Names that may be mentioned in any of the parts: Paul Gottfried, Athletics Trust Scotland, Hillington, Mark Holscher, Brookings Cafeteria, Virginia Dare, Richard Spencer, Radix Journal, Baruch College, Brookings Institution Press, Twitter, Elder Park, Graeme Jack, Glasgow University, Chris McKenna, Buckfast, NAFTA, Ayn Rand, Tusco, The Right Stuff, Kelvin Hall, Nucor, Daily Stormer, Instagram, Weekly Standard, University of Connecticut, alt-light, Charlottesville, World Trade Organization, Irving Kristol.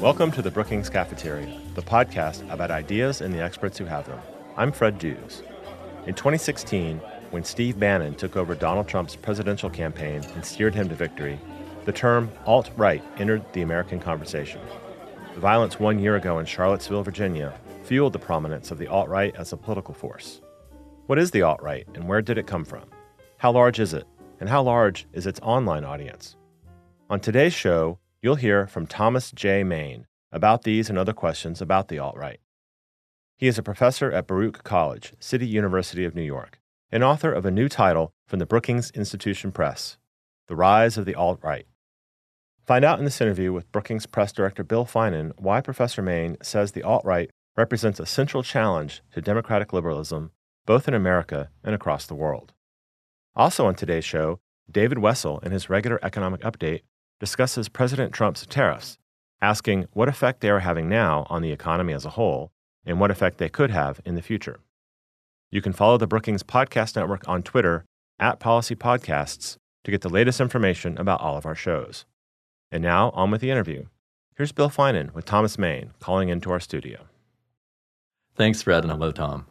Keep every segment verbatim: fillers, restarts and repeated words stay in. Welcome to the Brookings Cafeteria, the podcast about ideas and the experts who have them. I'm Fred Dews. In twenty sixteen, when Steve Bannon took over Donald Trump's presidential campaign and steered him to victory, the term alt-right entered the American conversation. The violence one year ago in Charlottesville, Virginia, fueled the prominence of the alt-right as a political force. What is the alt-right, and where did it come from? How large is it, and how large is its online audience? On today's show, you'll hear from Thomas J. Main about these and other questions about the alt-right. He is a professor at Baruch College, City University of New York, and author of a new title from the Brookings Institution Press, The Rise of the Alt-Right. Find out in this interview with Brookings Press Director Bill Finan why Professor Main says the alt-right represents a central challenge to democratic liberalism, both in America and across the world. Also on today's show, David Wessel, in his regular economic update, discusses President Trump's tariffs, asking what effect they are having now on the economy as a whole and what effect they could have in the future. You can follow the Brookings Podcast Network on Twitter, at Policy Podcasts, to get the latest information about all of our shows. And now, on with the interview. Here's Bill Finan with Thomas Main calling into our studio. Thanks, Fred, and hello, Tom.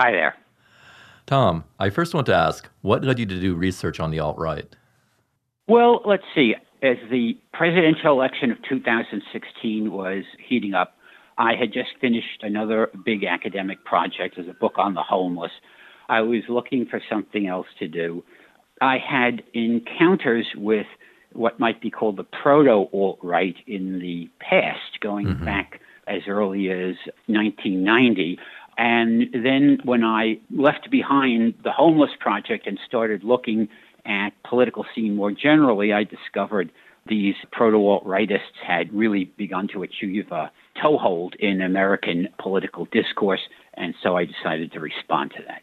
Hi there. Tom, I first want to ask, what led you to do research on the alt-right? Well, let's see. As the presidential election of two thousand sixteen was heating up, I had just finished another big academic project as a book on the homeless. I was looking for something else to do. I had encounters with what might be called the proto-alt-right in the past, going mm-hmm. back as early as nineteen ninety. And then when I left behind the homeless project and started looking at political scene more generally, I discovered these proto-alt-rightists had really begun to achieve a toehold in American political discourse, and so I decided to respond to that.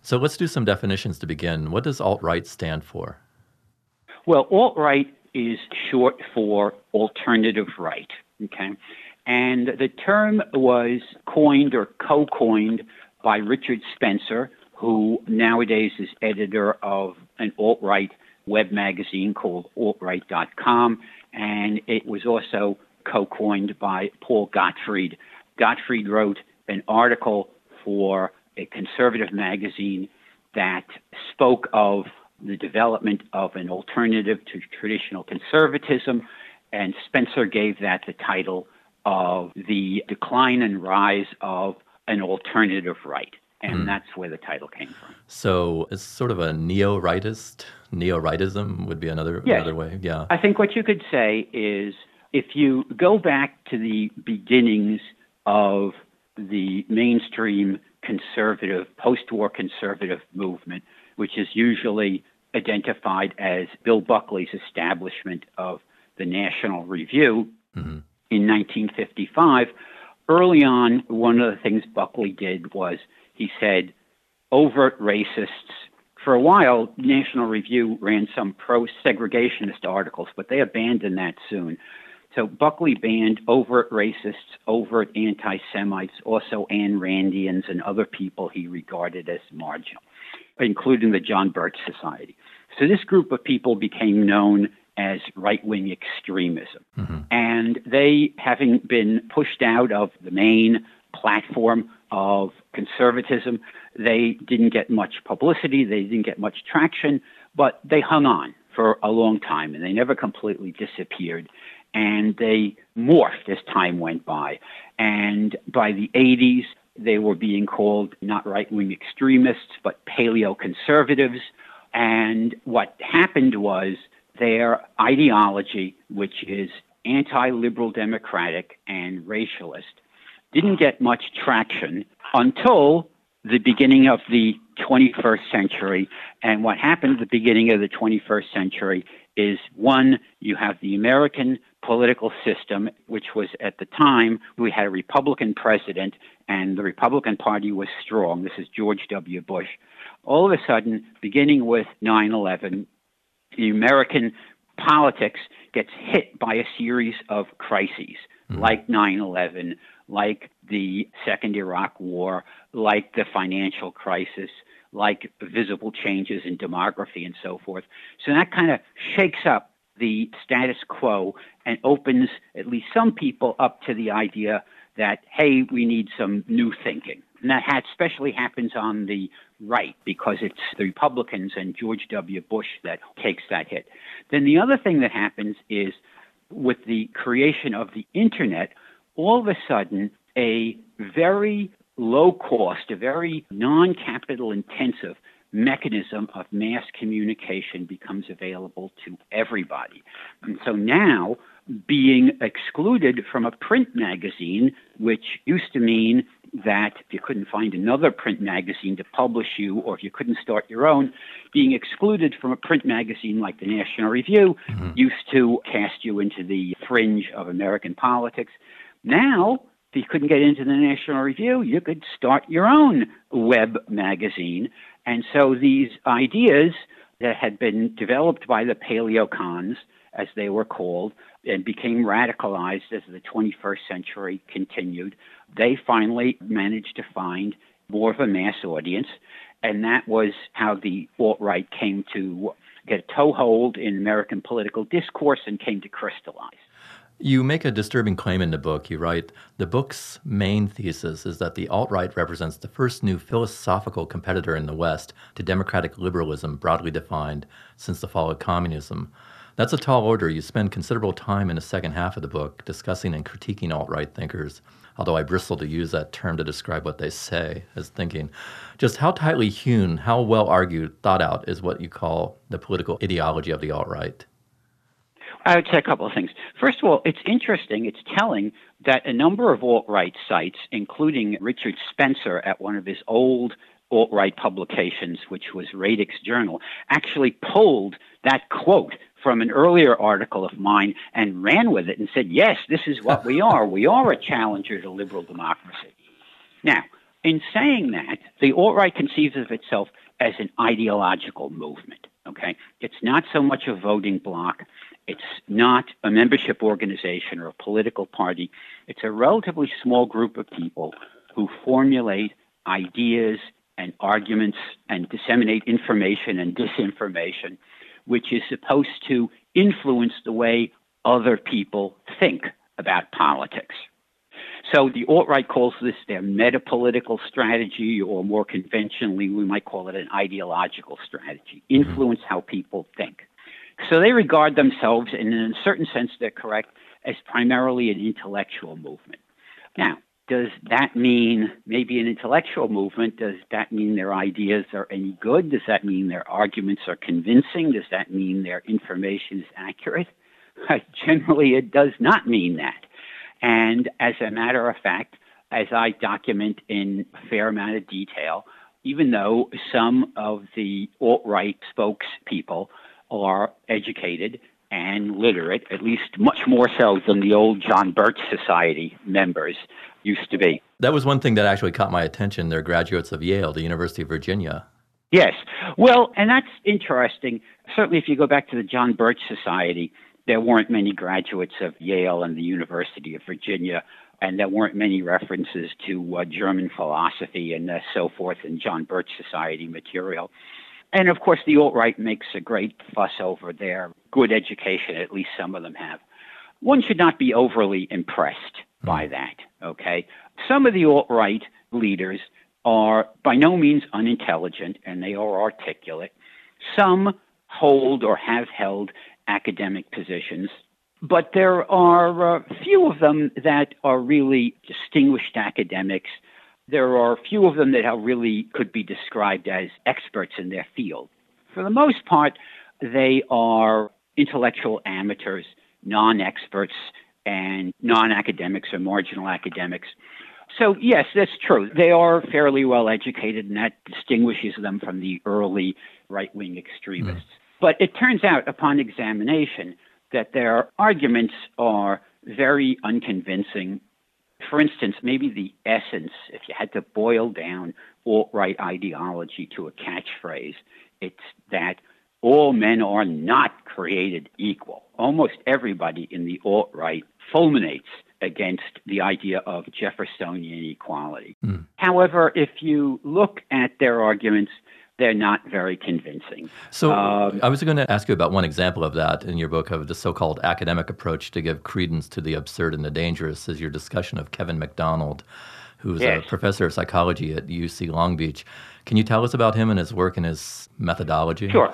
So let's do some definitions to begin. What does alt-right stand for? Well, alt-right is short for alternative right, okay? And the term was coined or co-coined by Richard Spencer, who nowadays is editor of an alt-right web magazine called alt right dot com, and it was also co-coined by Paul Gottfried. Gottfried wrote an article for a conservative magazine that spoke of the development of an alternative to traditional conservatism, and Spencer gave that the title of The Decline and Rise of an Alternative Right. And mm. that's where the title came from. So it's sort of a neo-rightist. Neo-rightism would be another, yes. another way. Yeah. I think what you could say is if you go back to the beginnings of the mainstream conservative, post-war conservative movement, which is usually identified as Bill Buckley's establishment of the National Review mm-hmm. in nineteen fifty-five, early on, one of the things Buckley did was he said, overt racists. For a while, National Review ran some pro-segregationist articles, but they abandoned that soon. So Buckley banned overt racists, overt anti-Semites, also Ayn Randians and other people he regarded as marginal, including the John Birch Society. So this group of people became known as right-wing extremism. Mm-hmm. And they, having been pushed out of the main platform of conservatism, they didn't get much publicity, they didn't get much traction, but they hung on for a long time, and they never completely disappeared. And they morphed as time went by. And by the eighties, they were being called not right-wing extremists, but paleo-conservatives. And what happened was their ideology, which is anti-liberal democratic and racialist, didn't get much traction until the beginning of the twenty-first century. And what happened at the beginning of the twenty-first century is, one, you have the American political system, which was at the time we had a Republican president and the Republican Party was strong. This is George W. Bush. All of a sudden, beginning with nine eleven, the American politics gets hit by a series of crises mm-hmm. like nine eleven, like the Second Iraq War, like the financial crisis, like visible changes in demography and so forth. So that kind of shakes up the status quo and opens at least some people up to the idea that, hey, we need some new thinking. And that especially happens on the right because it's the Republicans and George W. Bush that takes that hit. Then the other thing that happens is with the creation of the internet, all of a sudden a very low cost, a very non-capital intensive mechanism of mass communication becomes available to everybody. And so now being excluded from a print magazine, which used to mean that if you couldn't find another print magazine to publish you, or if you couldn't start your own, being excluded from a print magazine like the National Review mm-hmm. used to cast you into the fringe of American politics. Now, if you couldn't get into the National Review, you could start your own web magazine. And so these ideas that had been developed by the paleocons, as they were called, and became radicalized as the twenty-first century continued, they finally managed to find more of a mass audience. And that was how the alt-right came to get a toehold in American political discourse and came to crystallize. You make a disturbing claim in the book. You write, the book's main thesis is that the alt-right represents the first new philosophical competitor in the West to democratic liberalism, broadly defined, since the fall of communism. That's a tall order. You spend considerable time in the second half of the book discussing and critiquing alt-right thinkers, although I bristle to use that term to describe what they say as thinking. Just how tightly hewn, how well argued, thought out is what you call the political ideology of the alt-right? I would say a couple of things. First of all, it's interesting, it's telling that a number of alt-right sites, including Richard Spencer at one of his old alt-right publications, which was Radix Journal, actually pulled that quote from an earlier article of mine and ran with it and said, yes, this is what we are. We are a challenger to liberal democracy. Now, in saying that, the alt-right conceives of itself as an ideological movement, okay? It's not so much a voting bloc. It's not a membership organization or a political party. It's a relatively small group of people who formulate ideas and arguments and disseminate information and disinformation, which is supposed to influence the way other people think about politics. So the alt-right calls this their metapolitical strategy, or more conventionally, we might call it an ideological strategy, influence how people think. So they regard themselves, and in a certain sense they're correct, as primarily an intellectual movement. Now, does that mean maybe an intellectual movement? Does that mean their ideas are any good? Does that mean their arguments are convincing? Does that mean their information is accurate? Generally, it does not mean that. And as a matter of fact, as I document in a fair amount of detail, even though some of the alt-right spokespeople are educated and literate, at least much more so than the old John Birch Society members used to be. That was one thing that actually caught my attention. They're graduates of Yale, the University of Virginia. Yes. Well, and that's interesting. Certainly if you go back to the John Birch Society, there weren't many graduates of Yale and the University of Virginia, and there weren't many references to uh, German philosophy and uh, so forth in John Birch Society material. And, of course, the alt-right makes a great fuss over their good education, at least some of them have. One should not be overly impressed by that, okay? Some of the alt-right leaders are by no means unintelligent, and they are articulate. Some hold or have held academic positions, but there are uh, few of them that are really distinguished academics. There are few of them that really could be described as experts in their field. For the most part, they are intellectual amateurs, non-experts, and non-academics or marginal academics. So, yes, that's true. They are fairly well educated, and that distinguishes them from the early right-wing extremists. Mm. But it turns out, upon examination, that their arguments are very unconvincing. For instance, maybe the essence, if you had to boil down alt-right ideology to a catchphrase, it's that all men are not created equal. Almost everybody in the alt-right fulminates against the idea of Jeffersonian equality. Mm. However, if you look at their arguments, they're not very convincing. So um, I was going to ask you about one example of that in your book, of the so-called academic approach to give credence to the absurd and the dangerous, is your discussion of Kevin McDonald, who's yes. a professor of psychology at U C Long Beach. Can you tell us about him and his work and his methodology? Sure.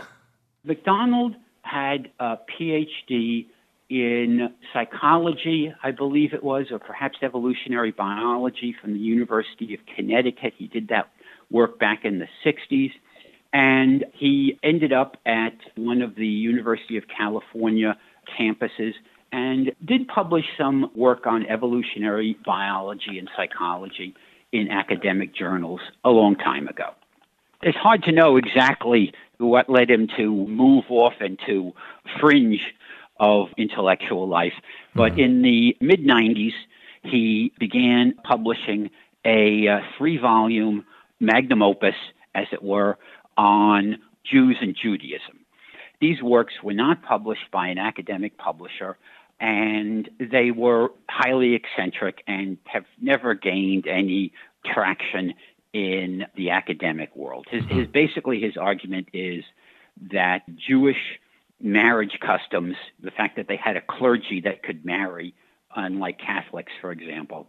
McDonald had a PhD in psychology, I believe it was, or perhaps evolutionary biology from the University of Connecticut. He did that work back in the sixties. And he ended up at one of the University of California campuses and did publish some work on evolutionary biology and psychology in academic journals a long time ago. It's hard to know exactly what led him to move off into fringe of intellectual life. But mm-hmm. in the mid-nineties, he began publishing a uh, three-volume magnum opus, as it were, on Jews and Judaism. These works were not published by an academic publisher, and they were highly eccentric and have never gained any traction in the academic world. His, his basically his argument is that Jewish marriage customs, the fact that they had a clergy that could marry, unlike Catholics, for example,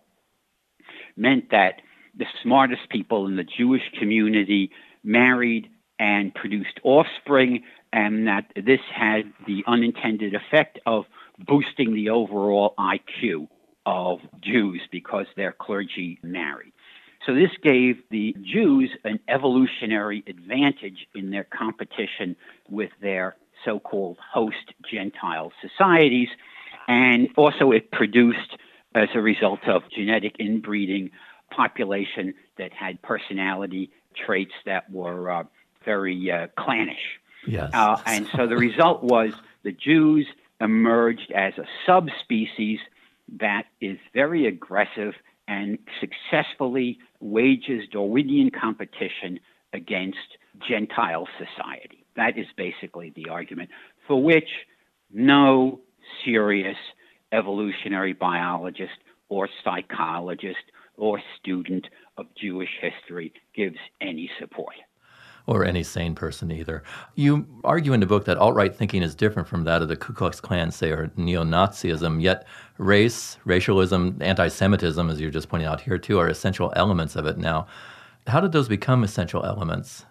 meant that the smartest people in the Jewish community married and produced offspring, and that this had the unintended effect of boosting the overall I Q of Jews because their clergy married. So this gave the Jews an evolutionary advantage in their competition with their so-called host Gentile societies, and also it produced, as a result of genetic inbreeding, population that had personality traits that were uh, very uh, clannish. Yes. Uh, and so the result was the Jews emerged as a subspecies that is very aggressive and successfully wages Darwinian competition against Gentile society. That is basically the argument for which no serious evolutionary biologist or psychologist or student of Jewish history gives any support. Or any sane person either. You argue in the book that alt-right thinking is different from that of the Ku Klux Klan, say, or neo-Nazism, yet race, racialism, anti-Semitism, as you're just pointing out here too, are essential elements of it now. How did those become essential elements,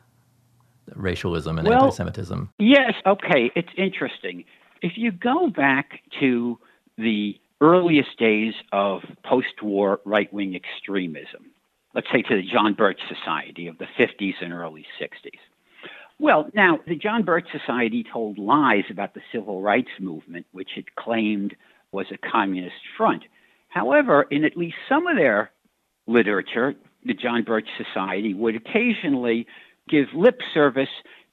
racialism and well, anti-Semitism? Yes, okay, it's interesting. If you go back to the earliest days of post-war right-wing extremism, let's say to the John Birch Society of the fifties and early sixties. Well, now, the John Birch Society told lies about the civil rights movement, which it claimed was a communist front. However, in at least some of their literature, the John Birch Society would occasionally give lip service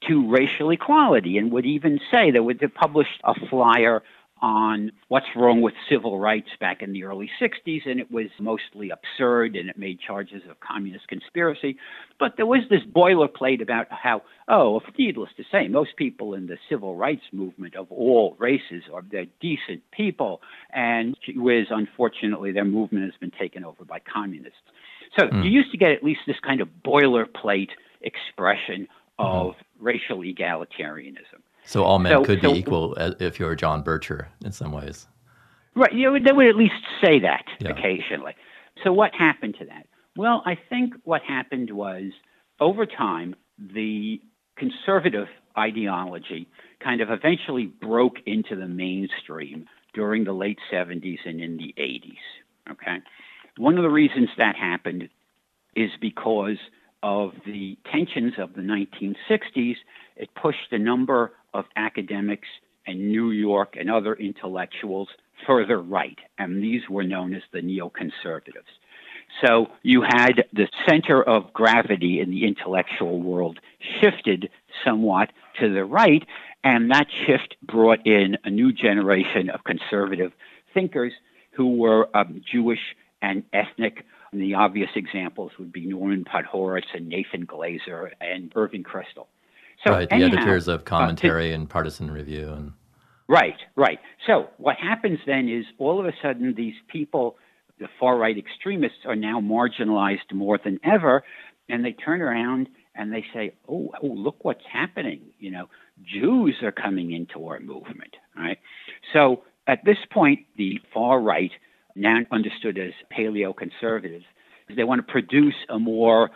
to racial equality and would even say they would have published a flyer on what's wrong with civil rights back in the early sixties, and it was mostly absurd, and it made charges of communist conspiracy. But there was this boilerplate about how, oh, needless to say, most people in the civil rights movement of all races are they're decent people, and whiz, unfortunately, their movement has been taken over by communists. So mm. you used to get at least this kind of boilerplate expression of mm. racial egalitarianism. So all men so, could so, be equal if you're a John Bircher in some ways. Right. You know, they would at least say that yeah. occasionally. So what happened to that? Well, I think what happened was over time, the conservative ideology kind of eventually broke into the mainstream during the late seventies and in the eighties. Okay. One of the reasons that happened is because of the tensions of the nineteen sixties. It pushed a number of academics and New York and other intellectuals further right, and these were known as the neoconservatives. So you had the center of gravity in the intellectual world shifted somewhat to the right, and that shift brought in a new generation of conservative thinkers who were um, Jewish and ethnic. And the obvious examples would be Norman Podhoretz and Nathan Glazer and Irving Kristol. So right, anyhow, the editors of Commentary uh, and Partisan Review. and Right, right. So what happens then is all of a sudden these people, the far-right extremists, are now marginalized more than ever, and they turn around and they say, oh, oh, look what's happening. You know, Jews are coming into our movement, right? So at this point, the far right, now understood as paleo-conservatives, they want to produce a more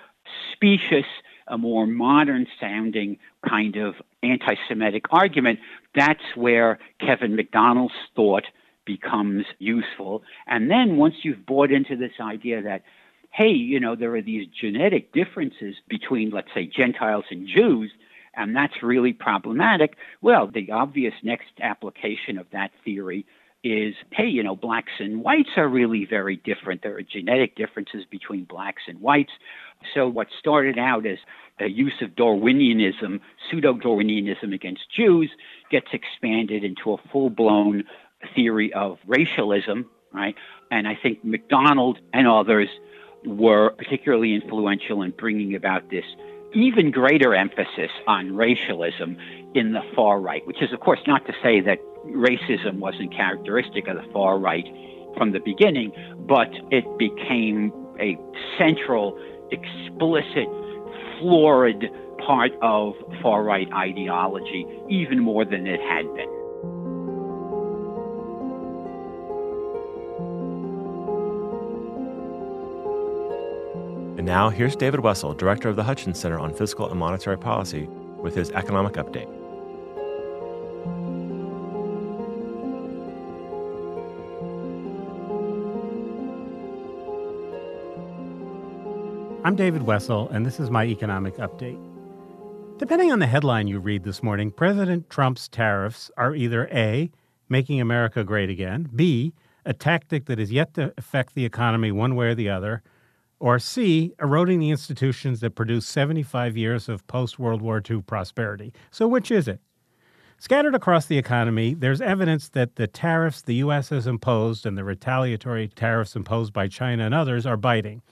specious, a more modern-sounding kind of anti-Semitic argument. That's where Kevin McDonald's thought becomes useful. And then once you've bought into this idea that, hey, you know, there are these genetic differences between, let's say, Gentiles and Jews, and that's really problematic, well, the obvious next application of that theory is, hey, you know, blacks and whites are really very different. There are genetic differences between blacks and whites. So what started out as a use of Darwinianism, pseudo-Darwinianism against Jews, gets expanded into a full-blown theory of racialism, right? And I think McDonald and others were particularly influential in bringing about this even greater emphasis on racialism in the far right, which is, of course, not to say that racism wasn't characteristic of the far right from the beginning, but it became a central, explicit, florid part of far right ideology, even more than it had been. And now, here's David Wessel, director of the Hutchins Center on Fiscal and Monetary Policy, with his economic update. I'm David Wessel, and this is my economic update. Depending on the headline you read this morning, President Trump's tariffs are either A, making America great again, B, a tactic that is yet to affect the economy one way or the other, or C, eroding the institutions that produced seventy-five years of post-World War Two prosperity. So which is it? Scattered across the economy, there's evidence that the tariffs the U S has imposed and the retaliatory tariffs imposed by China and others are biting.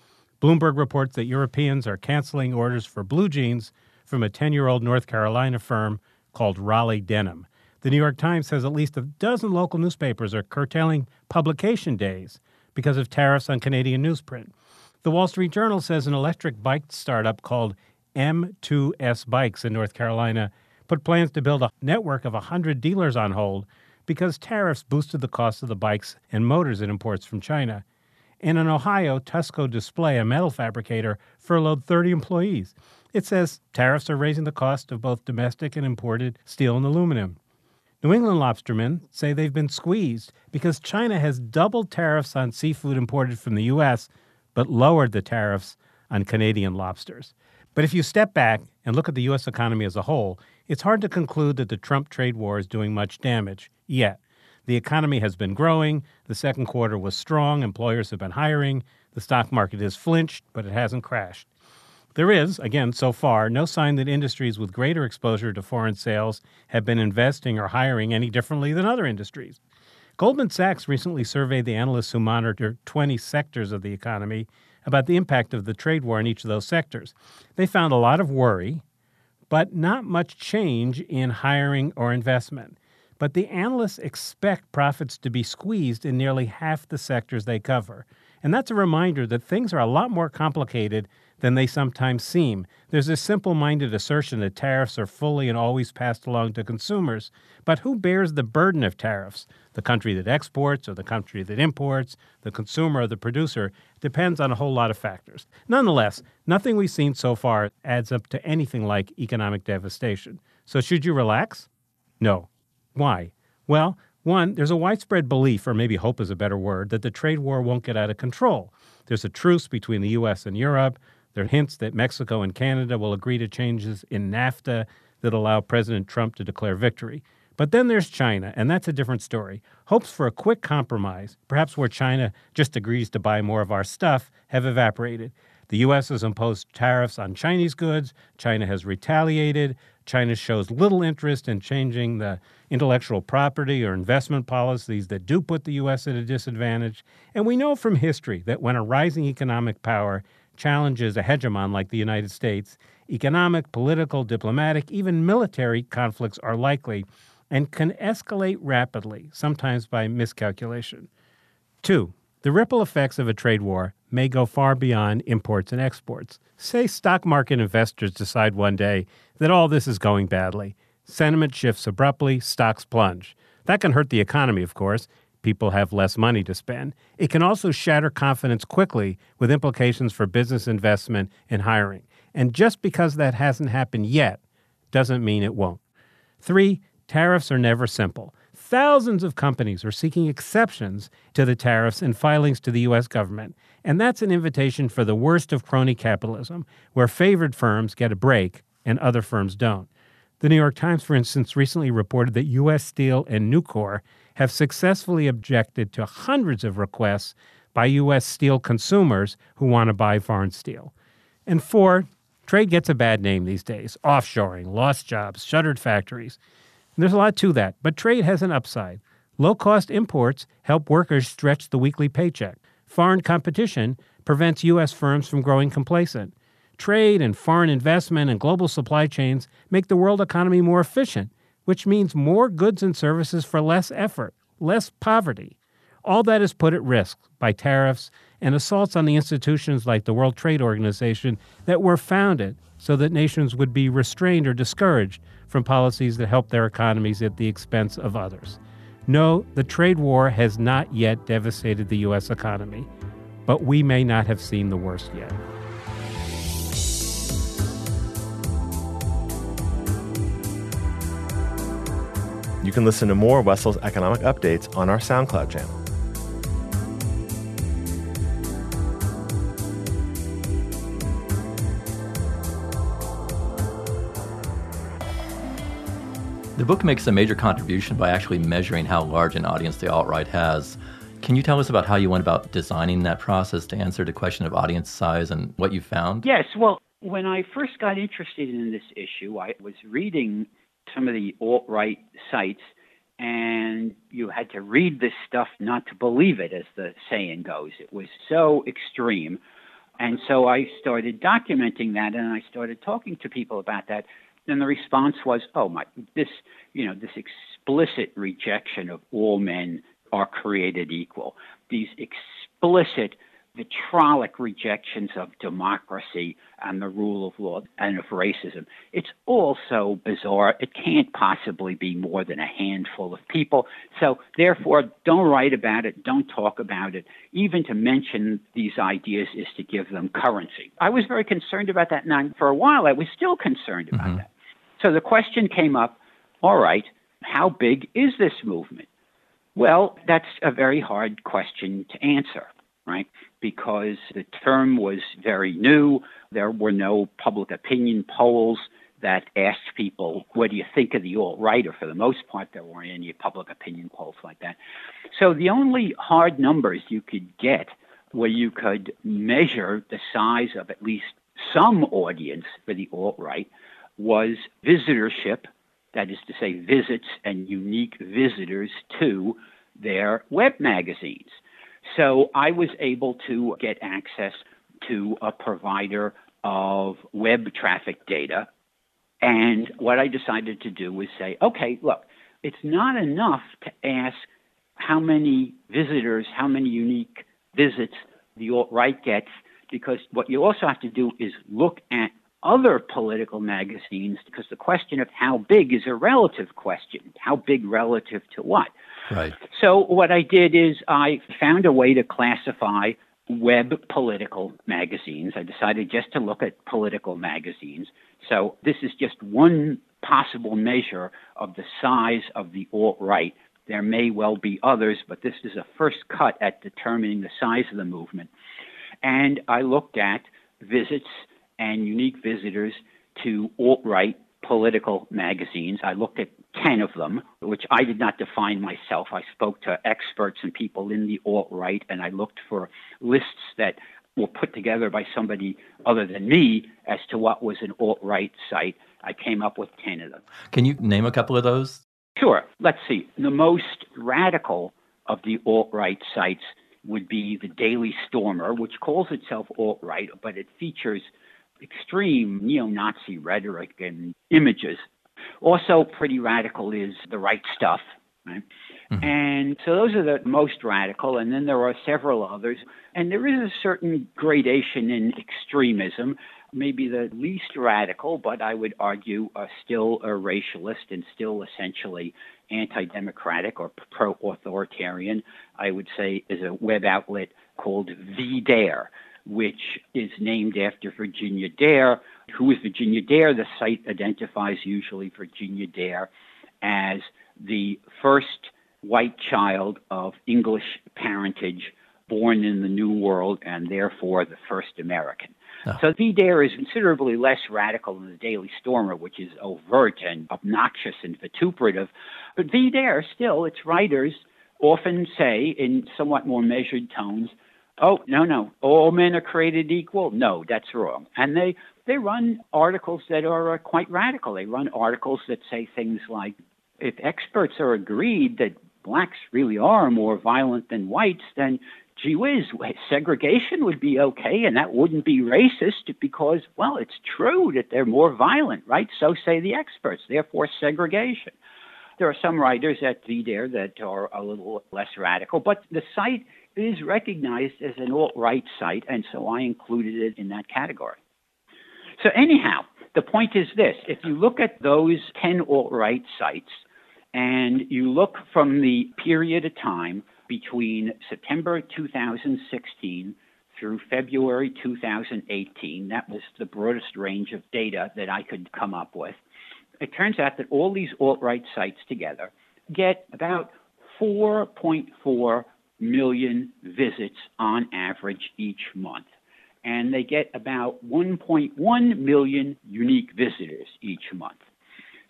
Bloomberg reports that Europeans are canceling orders for blue jeans from a ten-year-old North Carolina firm called Raleigh Denim. The New York Times says at least a dozen local newspapers are curtailing publication days because of tariffs on Canadian newsprint. The Wall Street Journal says an electric bike startup called M two S Bikes in North Carolina put plans to build a network of one hundred dealers on hold because tariffs boosted the cost of the bikes and motors it imports from China. And in Ohio, Tusco Display, a metal fabricator, furloughed thirty employees. It says tariffs are raising the cost of both domestic and imported steel and aluminum. New England lobstermen say they've been squeezed because China has doubled tariffs on seafood imported from the U S, but lowered the tariffs on Canadian lobsters. But if you step back and look at the U S economy as a whole, it's hard to conclude that the Trump trade war is doing much damage yet. The economy has been growing. The second quarter was strong. Employers have been hiring. The stock market has flinched, but it hasn't crashed. There is, again, so far, no sign that industries with greater exposure to foreign sales have been investing or hiring any differently than other industries. Goldman Sachs recently surveyed the analysts who monitor twenty sectors of the economy about the impact of the trade war in each of those sectors. They found a lot of worry, but not much change in hiring or investment. But the analysts expect profits to be squeezed in nearly half the sectors they cover. And that's a reminder that things are a lot more complicated than they sometimes seem. There's a simple-minded assertion that tariffs are fully and always passed along to consumers. But who bears the burden of tariffs? The country that exports or the country that imports, the consumer or the producer, depends on a whole lot of factors. Nonetheless, nothing we've seen so far adds up to anything like economic devastation. So should you relax? No. Why? Well, one, there's a widespread belief, or maybe hope is a better word, that the trade war won't get out of control. There's a truce between the U S and Europe. There are hints that Mexico and Canada will agree to changes in NAFTA that allow President Trump to declare victory. But then there's China, and that's a different story. Hopes for a quick compromise, perhaps where China just agrees to buy more of our stuff, have evaporated. The U S has imposed tariffs on Chinese goods. China has retaliated. China shows little interest in changing the intellectual property or investment policies that do put the U S at a disadvantage. And we know from history that when a rising economic power challenges a hegemon like the United States, economic, political, diplomatic, even military conflicts are likely and can escalate rapidly, sometimes by miscalculation. Two, The ripple effects of a trade war may go far beyond imports and exports. Say stock market investors decide one day that all this is going badly. Sentiment shifts abruptly, stocks plunge. That can hurt the economy, of course. People have less money to spend. It can also shatter confidence quickly with implications for business investment and hiring. And just because that hasn't happened yet doesn't mean it won't. Three, tariffs are never simple. Thousands of companies are seeking exceptions to the tariffs and filings to the U S government. And that's an invitation for the worst of crony capitalism, where favored firms get a break and other firms don't. The New York Times, for instance, recently reported that U S Steel and Nucor have successfully objected to hundreds of requests by U S steel consumers who want to buy foreign steel. And four, trade gets a bad name these days. Offshoring, lost jobs, shuttered factories. And there's a lot to that, but trade has an upside. Low-cost imports help workers stretch the weekly paycheck. Foreign competition prevents U S firms from growing complacent. Trade and foreign investment and global supply chains make the world economy more efficient, which means more goods and services for less effort, less poverty. All that is put at risk by tariffs and assaults on the institutions like the World Trade Organization that were founded so that nations would be restrained or discouraged from policies that help their economies at the expense of others. No, the trade war has not yet devastated the U S economy, but we may not have seen the worst yet. You can listen to more Wessel's economic updates on our SoundCloud channel. The book makes a major contribution by actually measuring how large an audience the alt-right has. Can you tell us about how you went about designing that process to answer the question of audience size and what you found? Yes, well, when I first got interested in this issue, I was reading some of the alt-right sites, and you had to read this stuff not to believe it, as the saying goes. It was so extreme. And so I started documenting that, and I started talking to people about that. And the response was, oh, my, this, you know, this explicit rejection of all men are created equal, these explicit vitriolic rejections of democracy and the rule of law and of racism. It's all so bizarre. It can't possibly be more than a handful of people. So therefore, don't write about it. Don't talk about it. Even to mention these ideas is to give them currency. I was very concerned about that. And for a while, I was still concerned about mm-hmm. that. So the question came up, all right, how big is this movement? Well, that's a very hard question to answer. Right? Because the term was very new. There were no public opinion polls that asked people, what do you think of the alt-right? Or for the most part, there weren't any public opinion polls like that. So the only hard numbers you could get where you could measure the size of at least some audience for the alt-right was visitorship, that is to say visits and unique visitors to their web magazines. So I was able to get access to a provider of web traffic data. And what I decided to do was say, okay, look, it's not enough to ask how many visitors, how many unique visits the alt-right gets, because what you also have to do is look at other political magazines, because the question of how big is a relative question. How big relative to what? Right. So what I did is I found a way to classify web political magazines. I decided just to look at political magazines. So this is just one possible measure of the size of the alt-right. There may well be others, but this is a first cut at determining the size of the movement. And I looked at visits and unique visitors to alt-right political magazines. I looked at ten of them, which I did not define myself. I spoke to experts and people in the alt-right, and I looked for lists that were put together by somebody other than me as to what was an alt-right site. I came up with ten of them. Can you name a couple of those? Sure. Let's see. The most radical of the alt-right sites would be the Daily Stormer, which calls itself alt-right, but it features extreme neo-Nazi rhetoric and images. Also pretty radical is The Right Stuff, Right? Mm-hmm. And so those are the most radical. And then there are several others. And there is a certain gradation in extremism, maybe the least radical, but I would argue uh, still a racialist and still essentially anti-democratic or pro-authoritarian, I would say, is a web outlet called VDare, which is named after Virginia Dare. Who is Virginia Dare? The site identifies usually Virginia Dare as the first white child of English parentage born in the New World and therefore the first American. Oh. So VDare is considerably less radical than the Daily Stormer, which is overt and obnoxious and vituperative. But VDare still, its writers often say in somewhat more measured tones, oh, no, no, all men are created equal. No, that's wrong. And they, they run articles that are uh, quite radical. They run articles that say things like, if experts are agreed that blacks really are more violent than whites, then gee whiz, segregation would be okay, and that wouldn't be racist because, well, it's true that they're more violent, right? So say the experts, therefore segregation. There are some writers at VDare that are a little less radical, but the site is recognized as an alt-right site, and so I included it in that category. So anyhow, the point is this. If you look at those ten alt-right sites, and you look from the period of time between September two thousand sixteen through February two thousand eighteen, that was the broadest range of data that I could come up with. It turns out that all these alt-right sites together get about four point four million visits on average each month. And they get about one point one million unique visitors each month.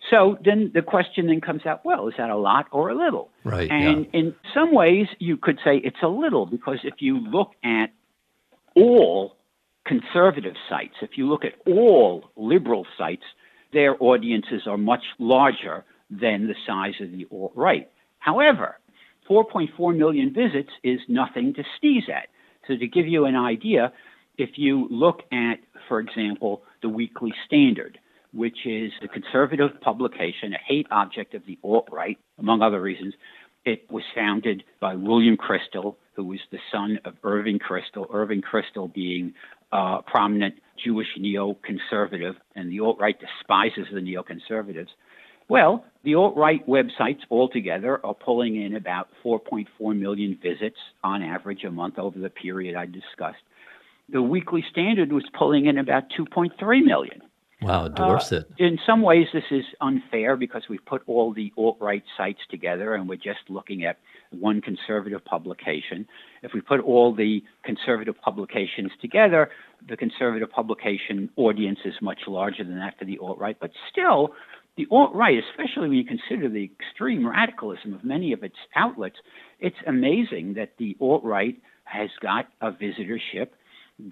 So then the question then comes out, well, is that a lot or a little? Right. And yeah. in some ways, you could say it's a little, because if you look at all conservative sites, if you look at all liberal sites, their audiences are much larger than the size of the alt-right. However, four point four million visits is nothing to sneeze at. So to give you an idea, if you look at, for example, the Weekly Standard, which is a conservative publication, a hate object of the alt-right, among other reasons. It was founded by William Kristol, who was the son of Irving Kristol, Irving Kristol being a prominent Jewish neoconservative, and the alt-right despises the neoconservatives. Well, the alt-right websites altogether are pulling in about four point four million visits on average a month over the period I discussed. The Weekly Standard was pulling in about two point three million. Wow, it dwarfs uh, it. In some ways, this is unfair because we've put all the alt-right sites together and we're just looking at one conservative publication. If we put all the conservative publications together, the conservative publication audience is much larger than that for the alt-right. But still, the alt-right, especially when you consider the extreme radicalism of many of its outlets, it's amazing that the alt-right has got a visitorship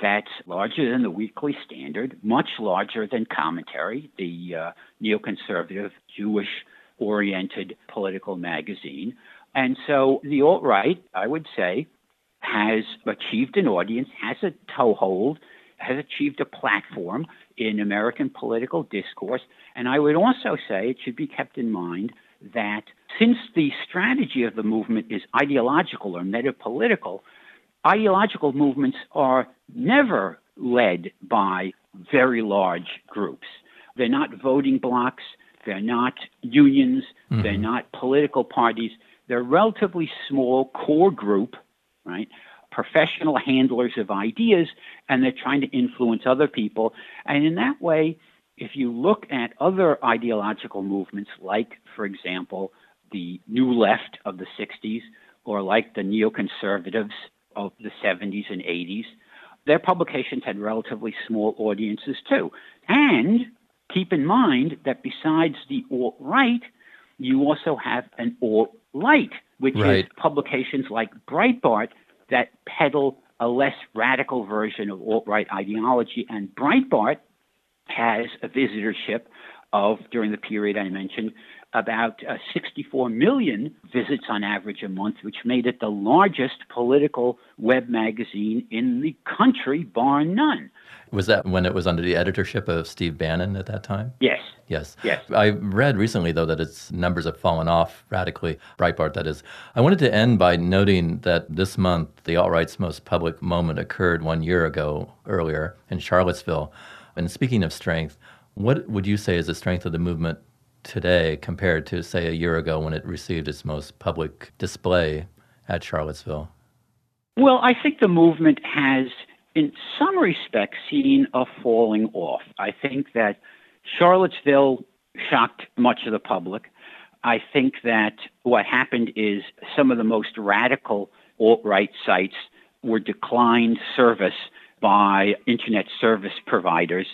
that's larger than the Weekly Standard, much larger than Commentary, the uh, neoconservative, Jewish-oriented political magazine. And so the alt-right, I would say, has achieved an audience, has a toehold, has achieved a platform in American political discourse. And I would also say it should be kept in mind that since the strategy of the movement is ideological or metapolitical, ideological movements are never led by very large groups. They're not voting blocs. They're not unions. Mm-hmm. They're not political parties. They're a relatively small core group, right? Professional handlers of ideas, and they're trying to influence other people. And in that way, if you look at other ideological movements, like, for example, the New Left of the sixties, or like the neoconservatives of the seventies and eighties, their publications had relatively small audiences too. And keep in mind that besides the alt-right, you also have an alt-light, which right. is publications like Breitbart that peddle a less radical version of alt-right ideology. And Breitbart has a visitorship of, during the period I mentioned, about uh, sixty-four million visits on average a month, which made it the largest political web magazine in the country, bar none. Was that when it was under the editorship of Steve Bannon at that time? Yes. Yes. Yes. I read recently, though, that its numbers have fallen off radically, Breitbart, that is. I wanted to end by noting that this month, the alt-right's most public moment occurred one year ago earlier in Charlottesville. And speaking of strength, what would you say is the strength of the movement today compared to, say, a year ago when it received its most public display at Charlottesville? Well, I think the movement has, in some respects, seen a falling off. I think that Charlottesville shocked much of the public. I think that what happened is some of the most radical alt-right sites were declined service by internet service providers.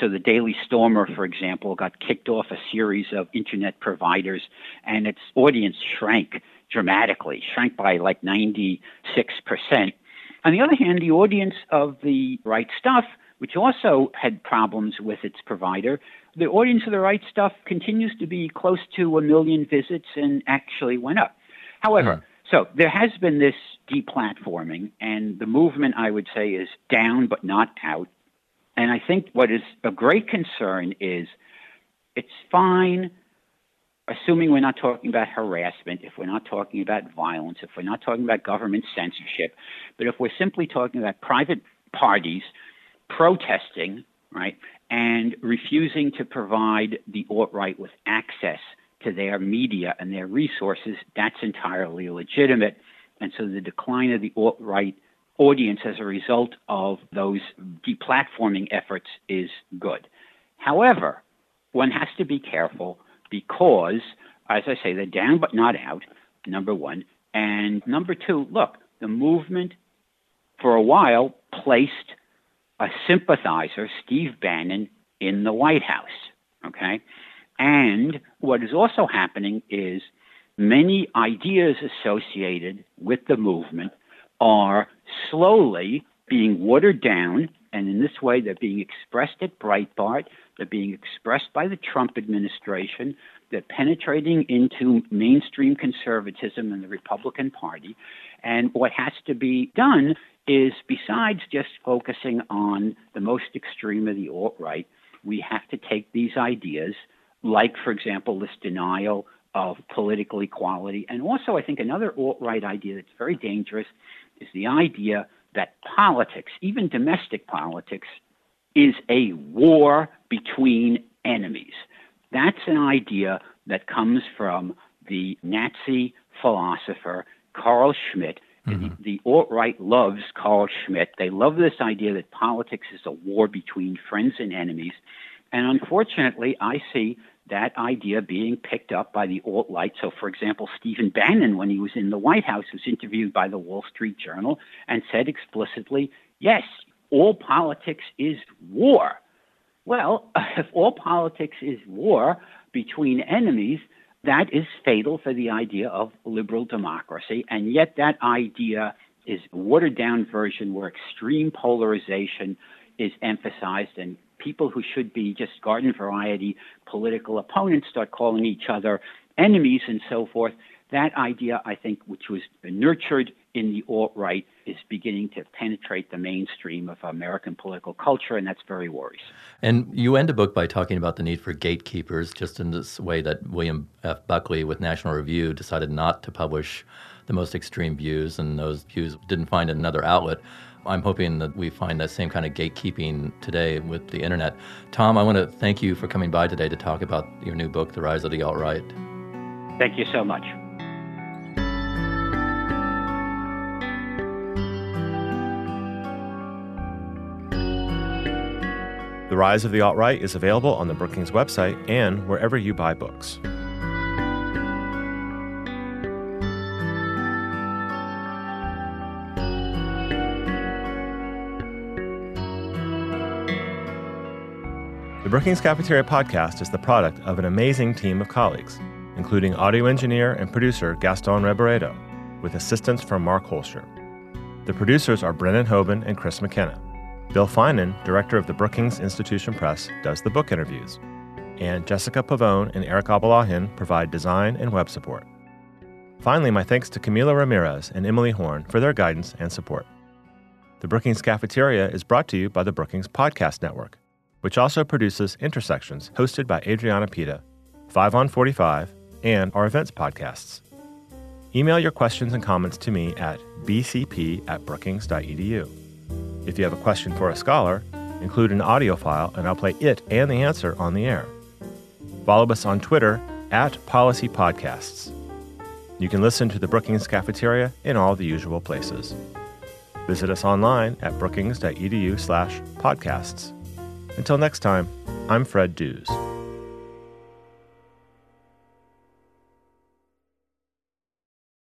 So the Daily Stormer, for example, got kicked off a series of internet providers, and its audience shrank dramatically, shrank by like ninety-six percent. On the other hand, the audience of The Right Stuff, which also had problems with its provider, the audience of The Right Stuff continues to be close to a million visits and actually went up. However, right. So there has been this deplatforming, and the movement, I would say, is down but not out. And I think what is a great concern is it's fine, assuming we're not talking about harassment, if we're not talking about violence, if we're not talking about government censorship, but if we're simply talking about private parties protesting, right, and refusing to provide the alt-right with access to their media and their resources, that's entirely legitimate. And so the decline of the alt-right audience as a result of those deplatforming efforts is good. However, one has to be careful because, as I say, they're down but not out, number one. And number two, look, the movement for a while placed a sympathizer, Steve Bannon, in the White House, okay? And what is also happening is many ideas associated with the movement are slowly being watered down, and in this way they're being expressed at Breitbart, they're being expressed by the Trump administration, they're penetrating into mainstream conservatism and the Republican Party. And what has to be done is, besides just focusing on the most extreme of the alt-right, we have to take these ideas, like, for example, this denial of political equality. And also, I think another alt-right idea that's very dangerous is the idea that politics, even domestic politics, is a war between enemies. That's an idea that comes from the Nazi philosopher Carl Schmitt. Mm-hmm. The, the alt-right loves Carl Schmitt. They love this idea that politics is a war between friends and enemies. And unfortunately, I see that idea being picked up by the alt-right. So, for example, Stephen Bannon, when he was in the White House, was interviewed by the Wall Street Journal and said explicitly, yes, all politics is war. Well, if all politics is war between enemies, that is fatal for the idea of liberal democracy. And yet that idea is a watered-down version where extreme polarization is emphasized, and people who should be just garden variety political opponents start calling each other enemies and so forth. That idea, I think, which was nurtured in the alt-right, is beginning to penetrate the mainstream of American political culture, and that's very worrisome. And you end the book by talking about the need for gatekeepers, just in this way that William F. Buckley with National Review decided not to publish the most extreme views, and those views didn't find another outlet. I'm hoping that we find that same kind of gatekeeping today with the internet. Tom, I want to thank you for coming by today to talk about your new book, The Rise of the Alt-Right. Thank you so much. The Rise of the Alt-Right is available on the Brookings website and wherever you buy books. The Brookings Cafeteria Podcast is the product of an amazing team of colleagues, including audio engineer and producer Gaston Reboredo, with assistance from Mark Holscher. The producers are Brennan Hoban and Chris McKenna. Bill Finan, director of the Brookings Institution Press, does the book interviews. And Jessica Pavone and Eric Abalahin provide design and web support. Finally, my thanks to Camila Ramirez and Emily Horn for their guidance and support. The Brookings Cafeteria is brought to you by the Brookings Podcast Network, which also produces Intersections, hosted by Adriana Pita, five on forty-five, and our events podcasts. Email your questions and comments to me at b c p at brookings dot e d u. If you have a question for a scholar, include an audio file, and I'll play it and the answer on the air. Follow us on Twitter at Policy Podcasts. You can listen to the Brookings Cafeteria in all the usual places. Visit us online at brookings dot e d u slash podcasts. Until next time, I'm Fred Dews.